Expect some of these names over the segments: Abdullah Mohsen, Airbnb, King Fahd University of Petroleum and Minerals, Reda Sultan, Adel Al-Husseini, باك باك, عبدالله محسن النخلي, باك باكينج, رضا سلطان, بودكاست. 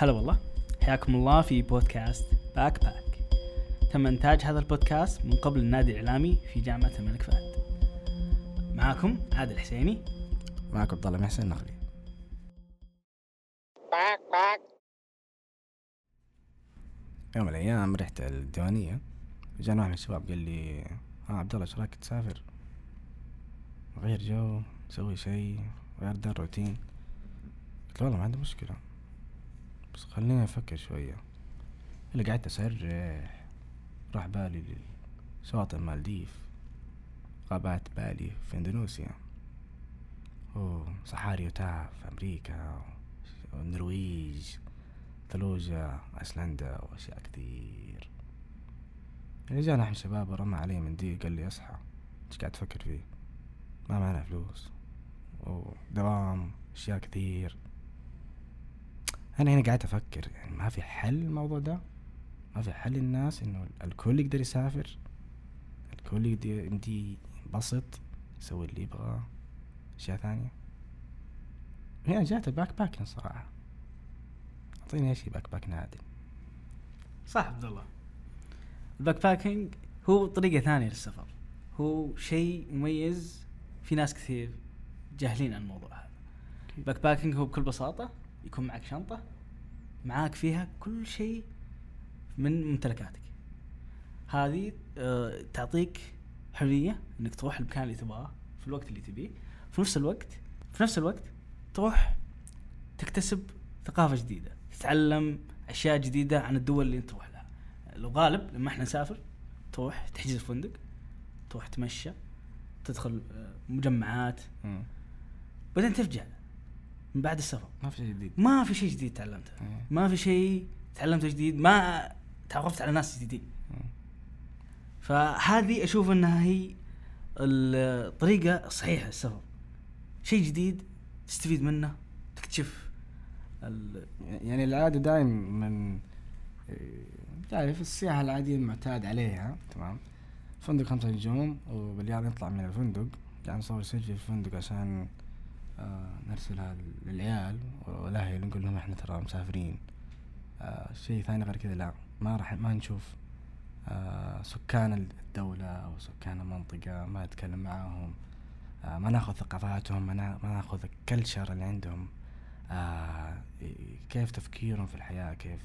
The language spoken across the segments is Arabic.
هلا والله، حياكم الله في بودكاست باك باك. تم إنتاج هذا البودكاست من قبل النادي الإعلامي في جامعة الملك فهد. معاكم عادل الحسيني، معاكم عبدالله محسن النخلي. يوم من الأيام رحت الديوانية، جانا واحد من الشباب قال لي عبدالله ايش رايك تسافر؟ غير جو، سوي شيء غير ده الروتين. قلت له والله ما عندي مشكلة، بس خليني أفكر شوية. اللي قعدت أسرح، راح بالي لشواطئ المالديف، غابات بالي في إندونيسيا، وصحاري يوتا في أمريكا، والنرويج، ثلوجة أيسلندا، وأشياء كتير. اللي جاء نحن شباب ورمى علي منديل قال لي أصحى، إيش قاعد تفكر فيه؟ ما معنا فلوس ودوام، أشياء كتير. أنا هنا قاعد أفكر، يعني ما في حل الموضوع ده، ما في حل الناس إنه الكل يقدر يسافر، الكل يقدر ينبسط، يسوي اللي يبغاه، أشياء ثانية. هنا جات الباك باكين صراحة. أعطيني شيء باك باك نادل. صح عبد الله، الباك باكينج هو طريقة ثانية للسفر، هو شيء مميز، في ناس كثير جاهلين عن الموضوع هذا. الباك باكينج هو بكل بساطة يكون معك شنطة معاك فيها كل شيء من ممتلكاتك. هذه تعطيك حرية انك تروح المكان اللي تبغاه في الوقت اللي تبيه، في نفس الوقت تروح تكتسب ثقافة جديدة، تتعلم اشياء جديدة عن الدول اللي انت تروح لها. لو غالب لما احنا نسافر تروح تحجز فندق، تروح تمشى، تدخل مجمعات، بعدين ترجع من بعد السفر ما في شيء جديد تعلمته، ما في شيء تعلمته جديد، ما تعرفت على ناس جديدين. فهذه أشوف أنها هي الطريقة الصحيحة للسفر، شيء جديد تستفيد منه، تكتشف يعني العادة دائما من تعرف السياحة العادية المعتاد عليها، تمام، فندق 5 نجوم وباليوم نطلع من الفندق، قاعد نصور سجل في الفندق عشان نرسلها للعيال والأهل نقول لهم إحنا ترى مسافرين. شيء ثاني غير كذا لا، ما نشوف سكان الدولة أو سكان المنطقة، ما أتكلم معهم، ما نأخذ ثقافاتهم، ما نأخذ الكلتشر اللي عندهم، كيف تفكيرهم في الحياة، كيف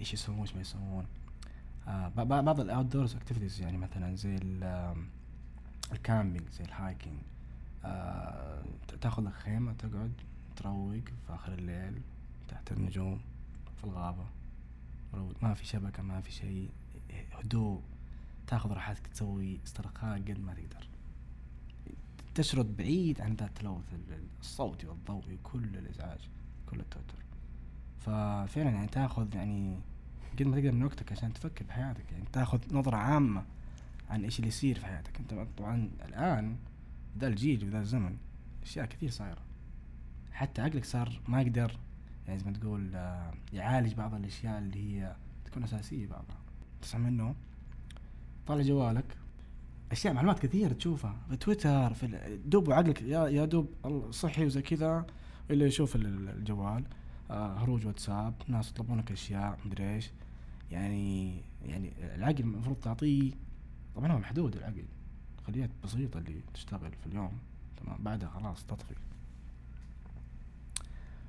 إيش يسوون إيش ما يسوون. بعض الأوتدورز أكتيفيتيز، يعني مثلا زي الكامبينج، زي الهايكينج، تأخذ خيمة تقعد تروق في آخر الليل تحت النجوم في الغابة، ما في شبكة، ما في شيء، هدوء، تأخذ راحتك، تسوي استرخاء قد ما تقدر، تشرد بعيد عن ذات التلوث الصوتي والضوئي، كل الإزعاج، كل التوتر. ففعلا يعني تأخذ يعني قد ما تقدر من وقتك عشان تفكر بحياتك، يعني تأخذ نظرة عامة عن إيش اللي يصير في حياتك. أنت طبعا الآن ذا الجيل وذا الزمن أشياء كثير صايرة، حتى عقلك صار ما يقدر يعني زي ما تقول يعالج بعض الأشياء اللي هي تكون أساسية. بعضها تصحى من النوم طالع جوالك أشياء، معلومات كثير تشوفها في تويتر، في دوب عقلك يا دوب صحي وزي كذا اللي يشوف الجوال، هروج واتساب، ناس يطلبونك أشياء مدري إيش. يعني العقل المفروض تعطيه، طبعا هو محدود العقل، خليات بسيطة اللي تشتغل في اليوم، تمام، بعدها خلاص تطفي.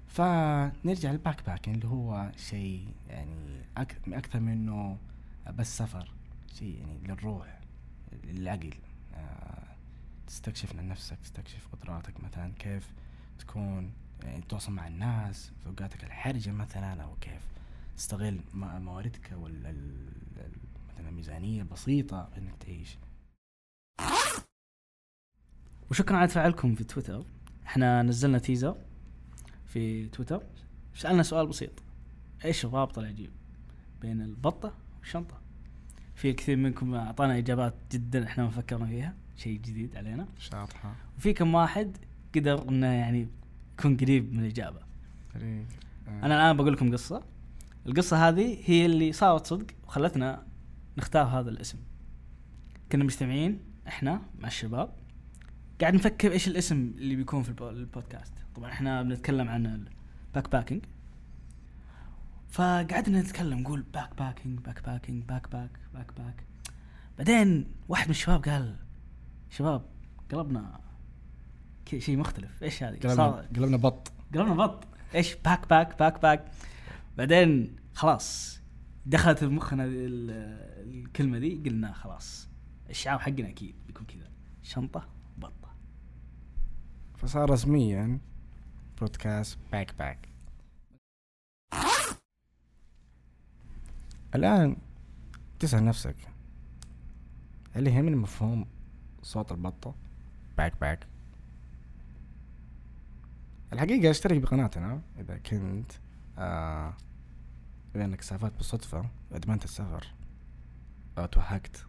فنرجع للباك باكين اللي هو شيء يعني أكثر منه بس سفر، شيء يعني للروح، للعقل، تستكشف عن نفسك، تستكشف قدراتك، مثلا كيف تكون يعني تتواصل مع الناس في أوقاتك الحرجة مثلا، أو كيف تستغل مواردك ولا مثلا ميزانية بسيطة إنك تعيش. وشكرا على تفاعلكم في تويتر. احنا نزلنا تيزر في تويتر، سألنا سؤال بسيط، ايش الرابط العجيب بين البطة والشنطة؟ في كثير منكم اعطانا اجابات جدا احنا ما فكرنا فيها، شيء جديد علينا، شاطحة، وفي كم واحد قدر انه يعني يكون قريب من الاجابة. انا الان بقول لكم قصة، القصة هذه هي اللي صارت صدق وخلتنا نختار هذا الاسم. كنا مجتمعين احنا مع الشباب قاعد نفكر ايش الاسم اللي بيكون في البودكاست. طبعا احنا بنتكلم عن الباك باكينج، فقعدنا نتكلم نقول باك باك. بعدين واحد من الشباب قال شباب قلبنا شيء مختلف. ايش هذه؟ قلبنا بط. ايش باك باك. بعدين خلاص دخلت بمخنا الكلمه دي، قلنا خلاص الشعار حقنا اكيد بيكون كذا، شنطه بطه. فصار رسميا بودكاست باك باك. الان تسأل نفسك هل يهمني مفهوم صوت البطه باك باك؟ الحقيقه اشترك بقناتنا اذا كنت لأنك سافرت بالصدفة وأدمنت السفر أو توهقت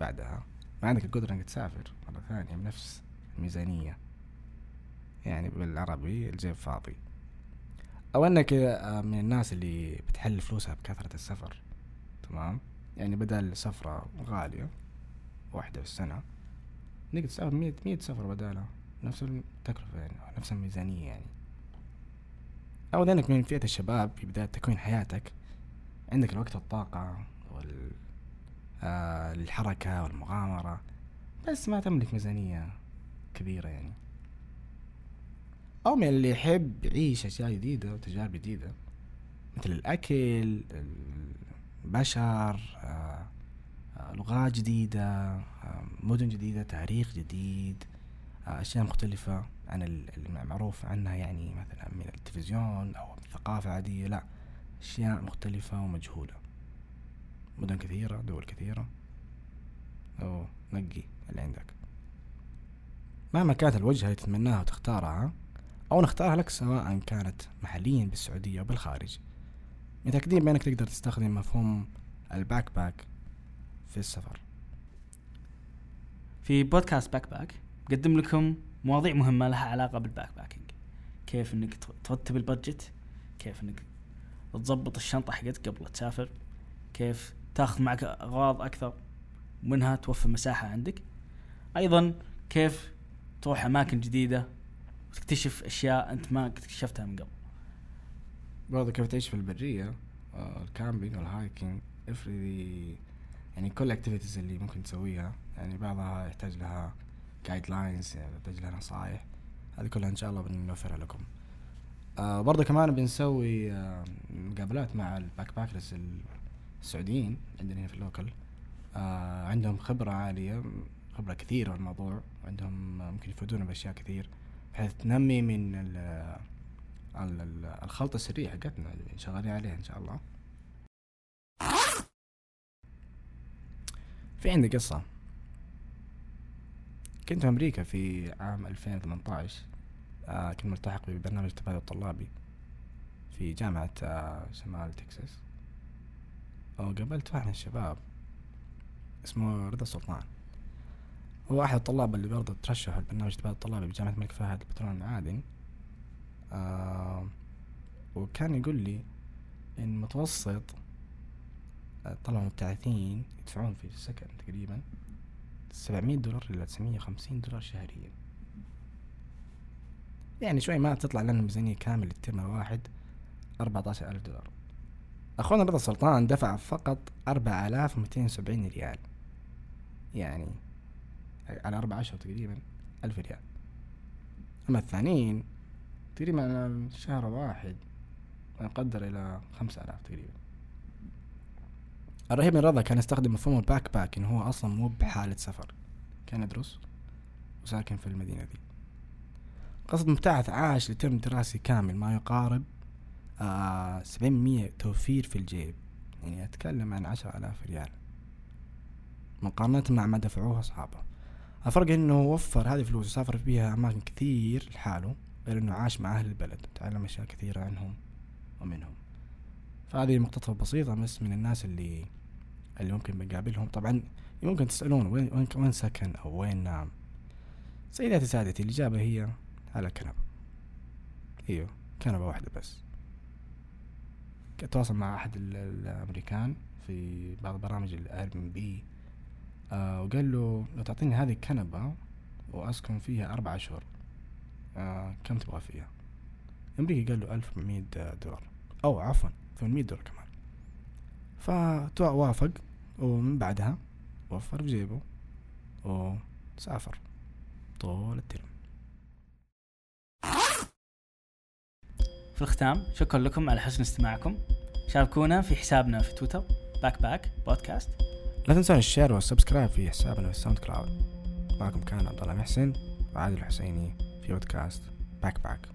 بعدها ما عندك القدرة أنك تسافر مرة ثانية بنفس الميزانية، يعني بالعربي الجيب فاضي، أو أنك من الناس اللي بتحل فلوسها بكثرة السفر. تمام، يعني بدل سفرة غالية واحدة في السنة نقدر تسافر 100 سفرة بدالها نفس التكلفة يعني نفس الميزانية يعني. أو لأنك من فئة الشباب في بداية تكوين حياتك، عندك الوقت والطاقة للحركة والمغامرة، بس ما تملك ميزانية كبيرة يعني. أو من اللي يحب يعيش أشياء جديدة وتجارب جديدة مثل الأكل، البشر، لغات جديدة، مدن جديدة، تاريخ جديد، أشياء مختلفة عن المعروف عنها، يعني مثلا من التلفزيون أو من ثقافة عادية. لا، أشياء مختلفة ومجهولة، مدن كثيرة، دول كثيرة، أو نقي اللي عندك. مهما كانت الوجهة اللي تتمناها وتختارها أو نختارها لك، سواء كانت محليا بالسعودية أو بالخارج، من تقدير بأنك تقدر تستخدم مفهوم الباك باك في السفر. في بودكاست باك باك قدم لكم مواضيع مهمة لها علاقة بالباك باكينج، كيف انك ترتب البادجت، كيف انك تضبط الشنطة حقتك قبل تسافر، كيف تاخذ معك اغراض اكثر منها توفر مساحة عندك، ايضا كيف تروح اماكن جديدة وتكتشف اشياء انت ما اكتشفتها من قبل، برضه كيف تعيش في البرية، الكامبينج والهايكينج، افرضي يعني كل الاكتيفيتيز اللي ممكن تسويها، يعني بعضها يحتاج لها guidelines، يعني تحتاج لها نصائح، هذه كلها إن شاء الله بنوفرها لكم. برضه كمان بنسوي مقابلات مع الباك باكرز السعوديين عندنا هنا في اللوكل، عندهم خبرة عالية، خبرة كثيرة بالموضوع، وعندهم ممكن يفيدونا بأشياء كثير بحيث تنمي من الخلطة السرية حقتنا اللي شغالين عليها إن شاء الله. في عندي قصة، كنت في أمريكا في عام 2018، كنت ملتحق ببرنامج تبادل طلابي في جامعة شمال تكساس، وقابلت واحد من الشباب اسمه رضا سلطان، هو أحد الطلاب اللي برضه ترشحوا لبرنامج تبادل طلابي بجامعة الملك فهد للبترول والمعادن. وكان يقول لي إن متوسط الطلبة المبتعثين يدفعون في السكن تقريبا $700 إلى $950 شهريا، يعني شوي ما تطلع لنا ميزانية كاملة للترم الواحد $14,000. أخونا رضا سلطان دفع فقط 4,270 ريال، يعني على 4 أشهر تقريبا 1000 ريال. أما الثانيين تقريبا شهر واحد نقدر إلى 5,000 تقريبا. الرهيب من رضا كان يستخدم مفهوم الباك باك، إن هو أصلاً مو بحالة سفر، كان يدرس وساكن في المدينة دي. قصد مبتعث عاش لترم دراسي كامل ما يقارب 700 توفير في الجيب، يعني أتكلم عن 10,000 ريال مقارنة مع ما دفعوه أصحابه. الفرق إنه وفر هذه الفلوس وسافر بيها أماكن كثير لحاله، غير إنه عاش مع أهل البلد وتعلم أشياء كثيرة عنهم ومنهم. فهذه مقتطفة بسيطة بس من الناس اللي ممكن بنقابلهم. طبعا ممكن تسألون وين سكن أو وين نام. سادتي الإجابة هي على كنبة، ايوه كنبة واحدة بس. اتواصل مع أحد الأمريكان في بعض برامج Airbnb، وقال له لو تعطيني هذه الكنبة وأسكن فيها 4 أشهر، كم تبغى فيها؟ الأمريكي قال له $1,400. او عفوا 800 دولار كمان. فوافق ومن بعدها وفر في جيبه وسافر طول الترم. في الختام شكرا لكم على حسن استماعكم. شاركونا في حسابنا في تويتر باك باك بودكاست. لا تنسون الشير والسبسكرايب في حسابنا في الساوند كلاود. معكم كان عبد الله محسن وعادل الحسيني في بودكاست باك باك.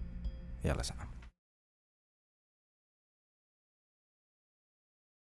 يلا سلام.